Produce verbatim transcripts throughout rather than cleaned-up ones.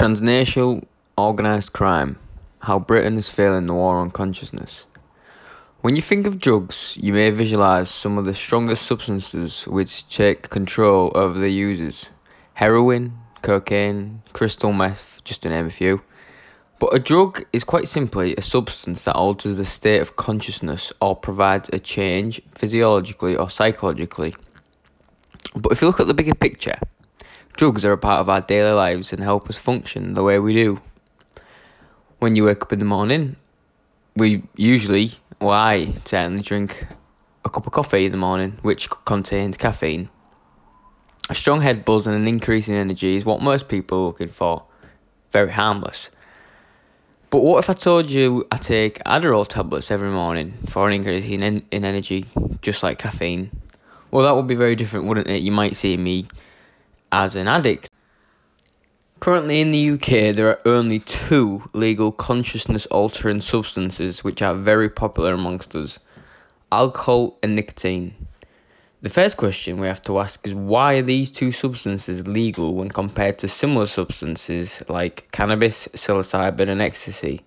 Transnational organised crime, how Britain is failing the war on consciousness. When you think of drugs, you may visualise some of the strongest substances which take control over their users. Heroin, cocaine, crystal meth, just to name a few. But a drug is quite simply a substance that alters the state of consciousness or provides a change physiologically or psychologically. But if you look at the bigger picture, drugs are a part of our daily lives and help us function the way we do. When you wake up in the morning, we usually, well I certainly drink a cup of coffee in the morning, which contains caffeine. A strong head buzz and an increase in energy is what most people are looking for. Very harmless. But what if I told you I take Adderall tablets every morning for an increase in, en- in energy, just like caffeine? Well, that would be very different, wouldn't it? You might see me as an addict. Currently in the U K, there are only two legal consciousness altering substances which are very popular amongst us: alcohol and nicotine. The first question we have to ask is, why are these two substances legal when compared to similar substances like cannabis, psilocybin and ecstasy?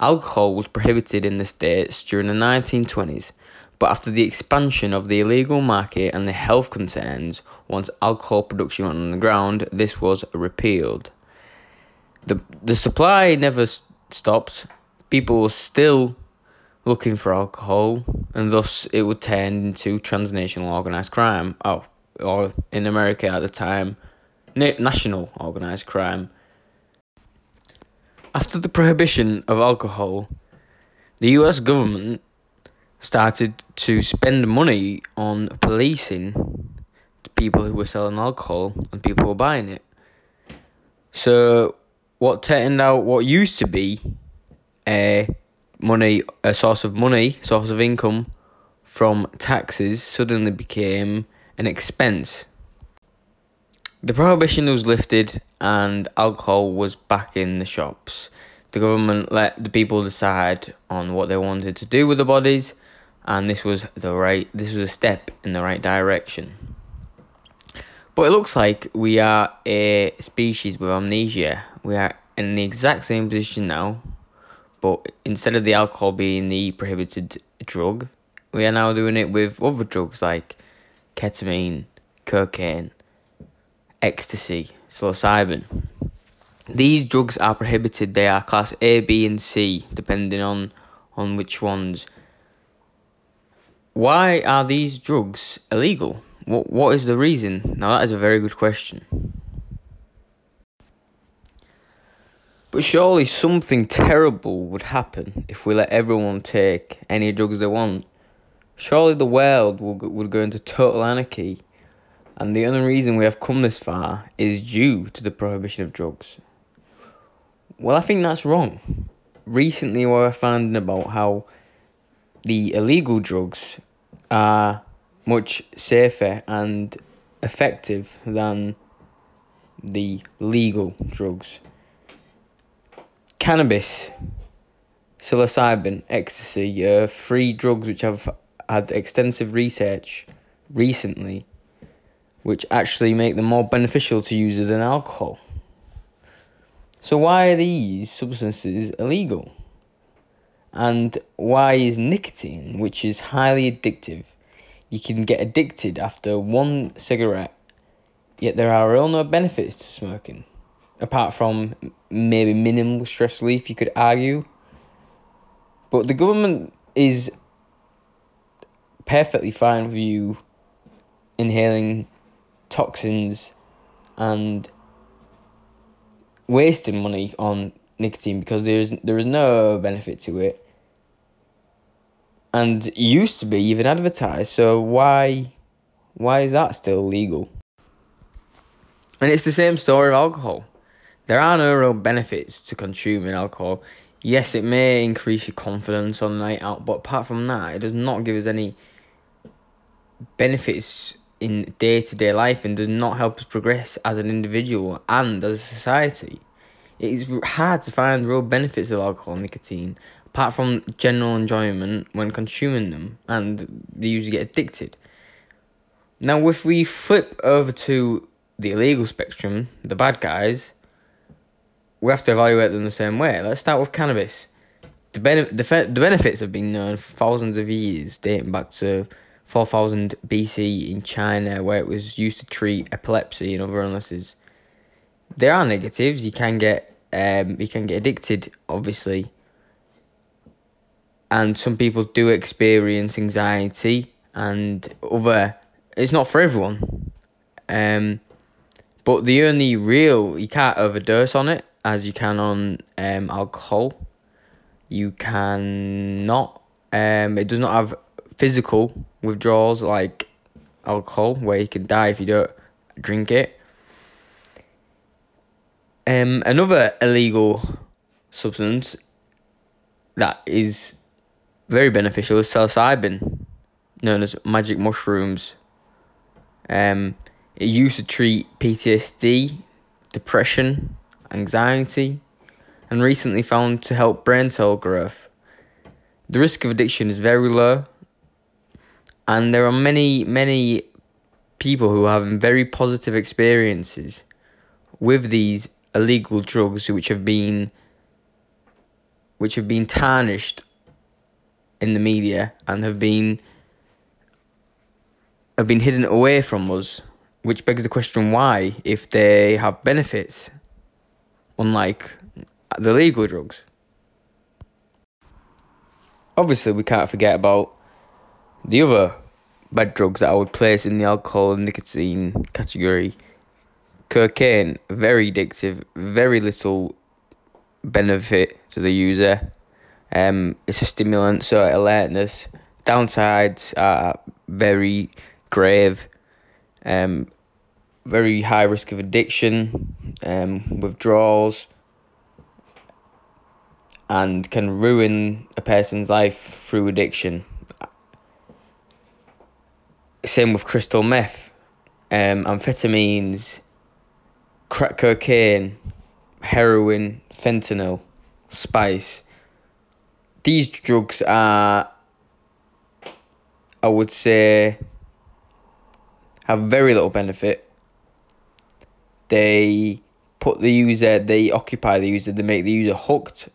Alcohol was prohibited in the States during the nineteen twenties, but after the expansion of the illegal market and the health concerns, once alcohol production went on the ground, this was repealed. The the supply never s- stopped. People were still looking for alcohol, and thus it would turn into transnational organised crime, oh, or in America at the time, na- national organised crime. After the prohibition of alcohol, the U S government started to spend money on policing the people who were selling alcohol and people who were buying it. So what turned out what used to be a money a source of money, source of income from taxes, suddenly became an expense. The prohibition was lifted and alcohol was back in the shops. The government let the people decide on what they wanted to do with the bodies, and this was the right this was a step in the right direction. But it looks like we are a species with amnesia. We are in the exact same position now, but instead of the alcohol being the prohibited drug, we are now doing it with other drugs like ketamine, cocaine, ecstasy, psilocybin. These drugs are prohibited. They are class A, B and C, depending on on which ones. Why are these drugs illegal? What What is the reason? Now that is a very good question. But surely something terrible would happen if we let everyone take any drugs they want. Surely the world will, would go into total anarchy. And the only reason we have come this far is due to the prohibition of drugs. Well, I think that's wrong. Recently we were finding about how the illegal drugs are much safer and effective than the legal drugs. Cannabis, psilocybin, ecstasy are three drugs which have had extensive research recently, which actually make them more beneficial to users than alcohol. So why are these substances illegal? And why is nicotine, which is highly addictive, you can get addicted after one cigarette, yet there are real no benefits to smoking, apart from maybe minimal stress relief, you could argue. But the government is perfectly fine with you inhaling toxins and wasting money on nicotine because there is there is no benefit to it, and it used to be even advertised. So why why is that still legal? And it's the same story of alcohol. There are no real benefits to consuming alcohol. Yes, it may increase your confidence on the night out, but apart from that, it does not give us any benefits in day-to-day life and does not help us progress as an individual and as a society. It is hard to find real benefits of alcohol and nicotine, apart from general enjoyment when consuming them, and they usually get addicted. Now, if we flip over to the illegal spectrum, the bad guys, we have to evaluate them the same way. Let's start with cannabis. The, ben- the, fe- the benefits have been known for thousands of years, dating back to four thousand B C in China, where it was used to treat epilepsy and other illnesses. There are negatives. You can get um, you can get addicted, obviously. And some people do experience anxiety and other... It's not for everyone. Um, but the only real... You can't overdose on it, as you can on um, alcohol. You cannot... Um, it does not have physical withdrawals like alcohol, where you can die if you don't drink it. Um, another illegal substance that is very beneficial is psilocybin, known as magic mushrooms. Um, it used to treat P T S D, depression, anxiety, and recently found to help brain cell growth. The risk of addiction is very low, and there are many, many people who are having very positive experiences with these illegal drugs, which have been which have been tarnished in the media and have been have been hidden away from us, which begs the question why, if they have benefits, unlike the legal drugs. Obviously, we can't forget about the other bad drugs that I would place in the alcohol and nicotine category. Cocaine, very addictive, very little benefit to the user. Um, it's a stimulant, so alertness. Downsides are very grave, um, very high risk of addiction, um, withdrawals, and can ruin a person's life through addiction. Same with crystal meth, um, amphetamines, crack cocaine, heroin, fentanyl, spice. These drugs are, I would say, have very little benefit. They put the user, they occupy the user, they make the user hooked.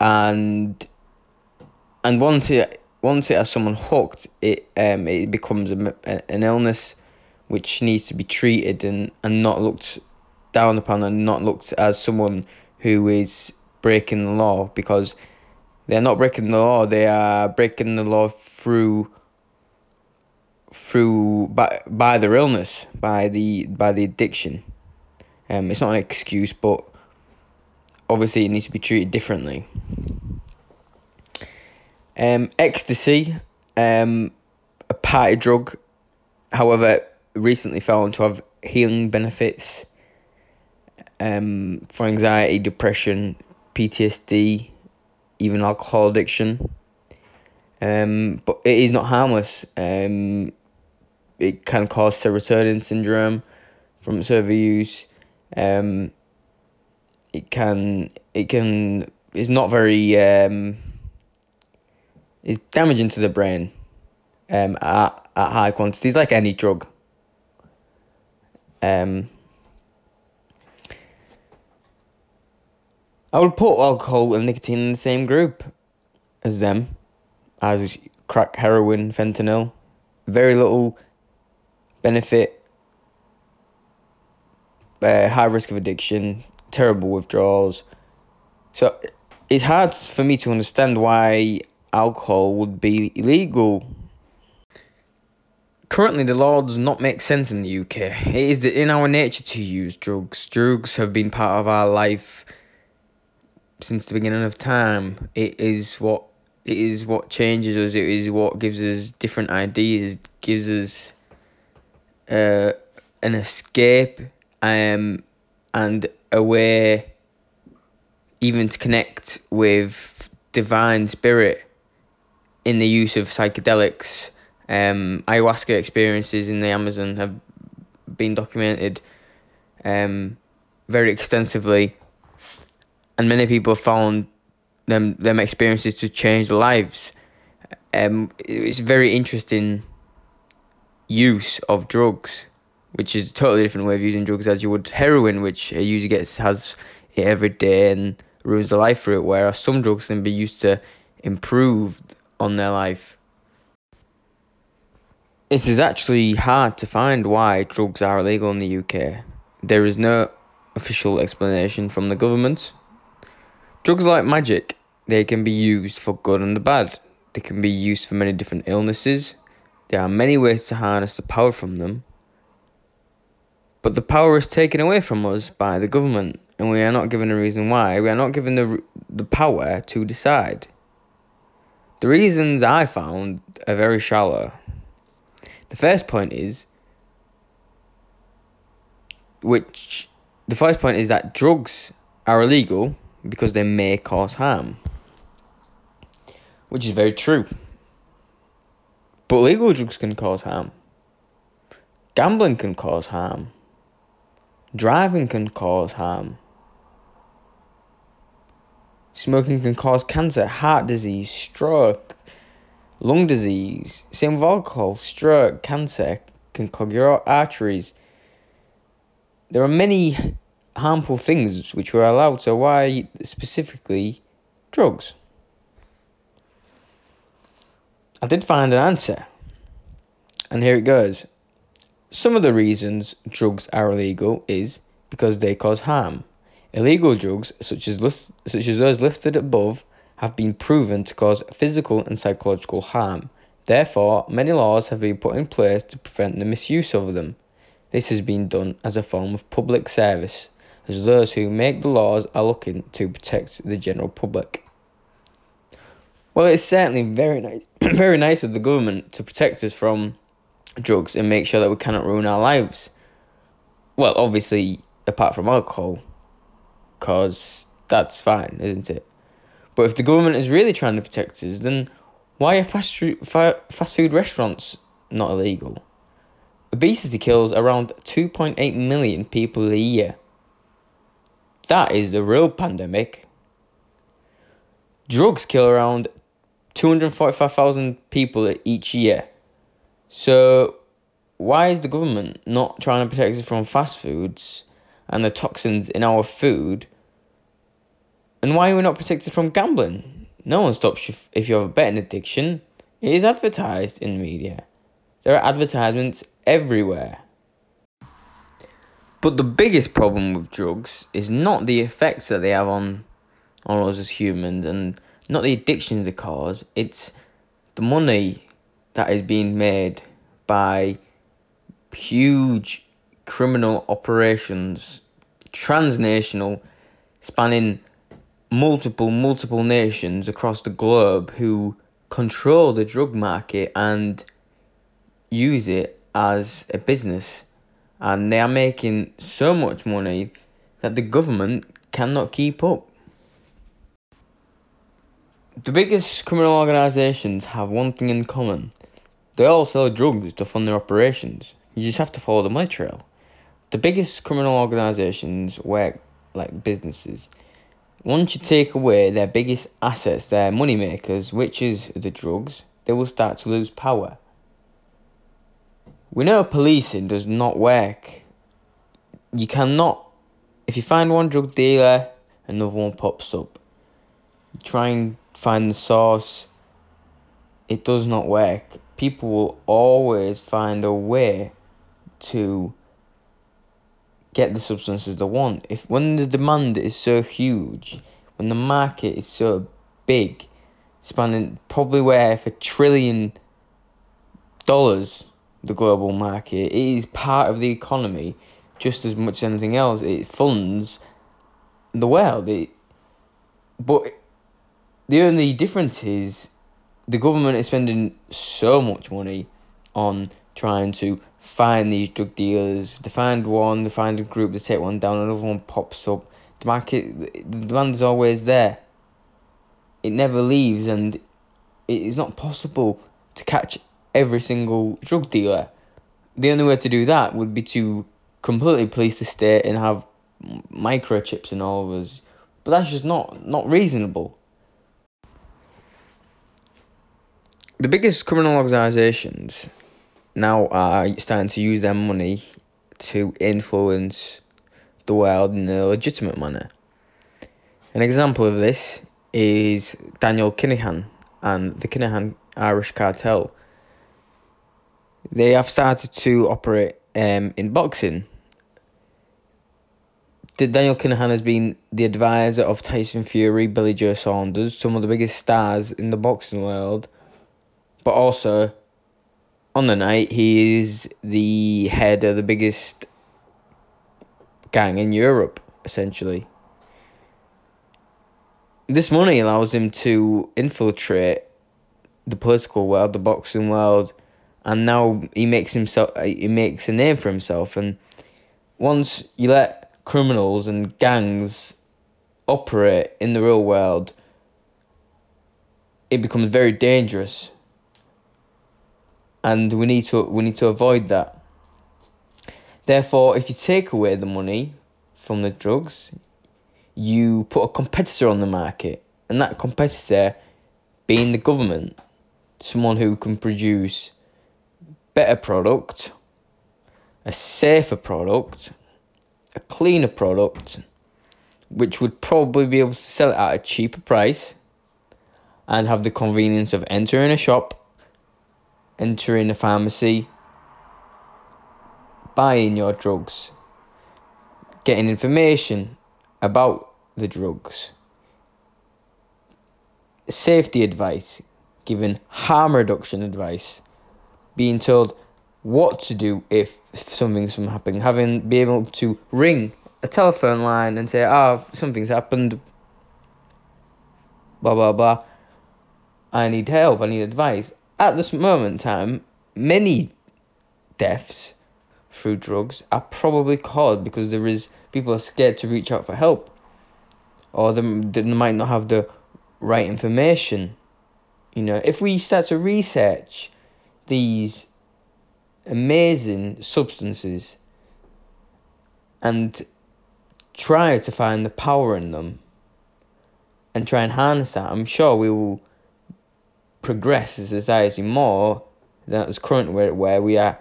And and once it once it has someone hooked, it um it becomes a, an illness which needs to be treated and, and not looked down upon and not looked as someone who is breaking the law, because they're not breaking the law, they are breaking the law through through by by their illness, by the by the addiction. Um it's not an excuse, but obviously it needs to be treated differently. Um ecstasy, um a party drug, however, recently found to have healing benefits um, for anxiety, depression, P T S D, even alcohol addiction. Um, but it is not harmless. Um, it can cause serotonin syndrome from its overuse. Um, it can, it can, it's not very, um, it's damaging to the brain um, at, at high quantities, like any drug. Um, I would put alcohol and nicotine in the same group as them, as crack, heroin, fentanyl. Very little benefit, uh, high risk of addiction, terrible withdrawals. So it's hard for me to understand why alcohol would be illegal. Currently, the law does not make sense in the U K. It is in our nature to use drugs. Drugs have been part of our life since the beginning of time. It is what it is what changes us. It is what gives us different ideas. Gives us uh, an escape um, and a way even to connect with divine spirit in the use of psychedelics. Um, ayahuasca experiences in the Amazon have been documented um, very extensively, and many people have found them them experiences to change their lives. Um, it's very interesting use of drugs, which is a totally different way of using drugs as you would heroin, which a user gets has it every day and ruins their life through it, whereas some drugs can be used to improve on their life. It is actually hard to find why drugs are illegal in the U K. There is no official explanation from the government. Drugs like magic, they can be used for good and the bad. They can be used for many different illnesses. There are many ways to harness the power from them. But the power is taken away from us by the government, and we are not given a reason why. We are not given the the power to decide. The reasons I found are very shallow. The first point is, which the first point is that drugs are illegal because they may cause harm, which is very true. But legal drugs can cause harm. Gambling can cause harm. Driving can cause harm. Smoking can cause cancer, heart disease, stroke, lung disease. Same with alcohol, stroke, cancer can clog your arteries. There are many harmful things which were allowed, so why specifically drugs? I did find an answer, and here it goes. Some of the reasons drugs are illegal is because they cause harm. Illegal drugs, such as list, such as those listed above, have been proven to cause physical and psychological harm. Therefore, many laws have been put in place to prevent the misuse of them. This has been done as a form of public service, as those who make the laws are looking to protect the general public. Well, it's certainly very nice, very nice of the government to protect us from drugs and make sure that we cannot ruin our lives. Well, obviously, apart from alcohol, because that's fine, isn't it? But if the government is really trying to protect us, then why are fast, fast food restaurants not illegal? Obesity kills around two point eight million people a year. That is the real pandemic. Drugs kill around two hundred forty-five thousand people each year. So why is the government not trying to protect us from fast foods and the toxins in our food? And why are we not protected from gambling? No one stops you if you have a betting addiction. It is advertised in the media. There are advertisements everywhere. But the biggest problem with drugs is not the effects that they have on, on us as humans, and not the addictions they cause. It's the money that is being made by huge criminal operations, transnational, spanning multiple, multiple nations across the globe, who control the drug market and use it as a business. And they are making so much money that the government cannot keep up. The biggest criminal organisations have one thing in common. They all sell drugs to fund their operations. You just have to follow the money trail. The biggest criminal organisations work like businesses. Once you take away their biggest assets, their money makers, which is the drugs, they will start to lose power. We know policing does not work. You cannot, if you find one drug dealer, another one pops up. You try and find the source. It does not work. People will always find a way to get the substances they want. If when the demand is so huge, when the market is so big, spanning probably worth a trillion dollars, the global market, it is part of the economy just as much as anything else. It funds the world. It, but the only difference is the government is spending so much money on trying to find these drug dealers. They find one, they find a group, they take one down, another one pops up. The market, the demand is always there. It never leaves, and it is not possible to catch every single drug dealer. The only way to do that would be to completely police the state and have microchips in all of us. But that's just not, not reasonable. The biggest criminal organisations now are starting to use their money to influence the world in a legitimate manner. An example of this is Daniel Kinahan and the Kinahan Irish Cartel. They have started to operate um, in boxing. Daniel Kinahan has been the advisor of Tyson Fury, Billy Joe Saunders, some of the biggest stars in the boxing world. But also, on the night, he is the head of the biggest gang in Europe, essentially. This money allows him to infiltrate the political world, the boxing world, and now he makes himself he makes a name for himself. And once you let criminals and gangs operate in the real world, it becomes very dangerous. And we need to we need to avoid that. Therefore, if you take away the money from the drugs, you put a competitor on the market, and that competitor being the government, someone who can produce better product, a safer product, a cleaner product, which would probably be able to sell it at a cheaper price and have the convenience of entering a shop, entering a pharmacy, buying your drugs, getting information about the drugs, safety advice, giving harm reduction advice, being told what to do if something's happening, having being able to ring a telephone line and say, ah, oh, something's happened, blah, blah, blah, I need help, I need advice. At this moment in time, many deaths through drugs are probably caused because there is people are scared to reach out for help, or they, they might not have the right information. You know, if we start to research these amazing substances and try to find the power in them and try and harness that, I'm sure we will progress as a society more than it's currently where, where we are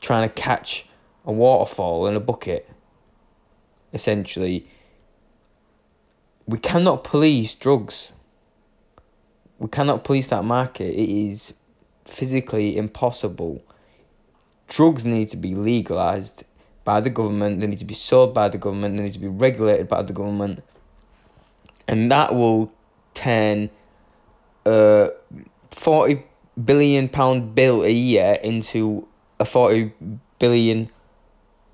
trying to catch a waterfall in a bucket. Essentially, we cannot police drugs. We cannot police that market. It is physically impossible. Drugs need to be legalized by the government, they need to be sold by the government, they need to be regulated by the government, and that will turn a forty billion pound bill a year into a forty billion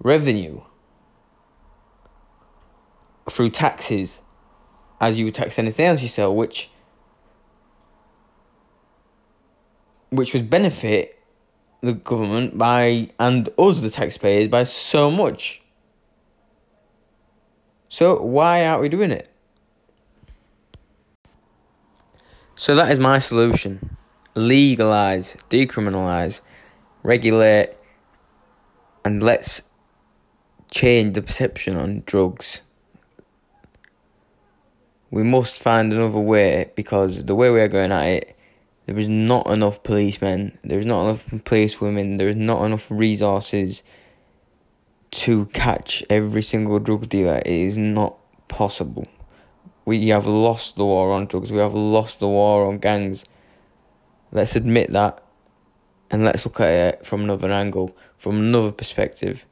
revenue through taxes, as you would tax anything else you sell, which which would benefit the government by and us, the taxpayers, by so much. So why aren't we doing it? So that is my solution. Legalise, decriminalise, regulate, and let's change the perception on drugs. We must find another way, because the way we are going at it, there is not enough policemen, there is not enough police women, there is not enough resources to catch every single drug dealer. It is not possible. We have lost the war on drugs, we have lost the war on gangs. Let's admit that, and let's look at it from another angle, from another perspective.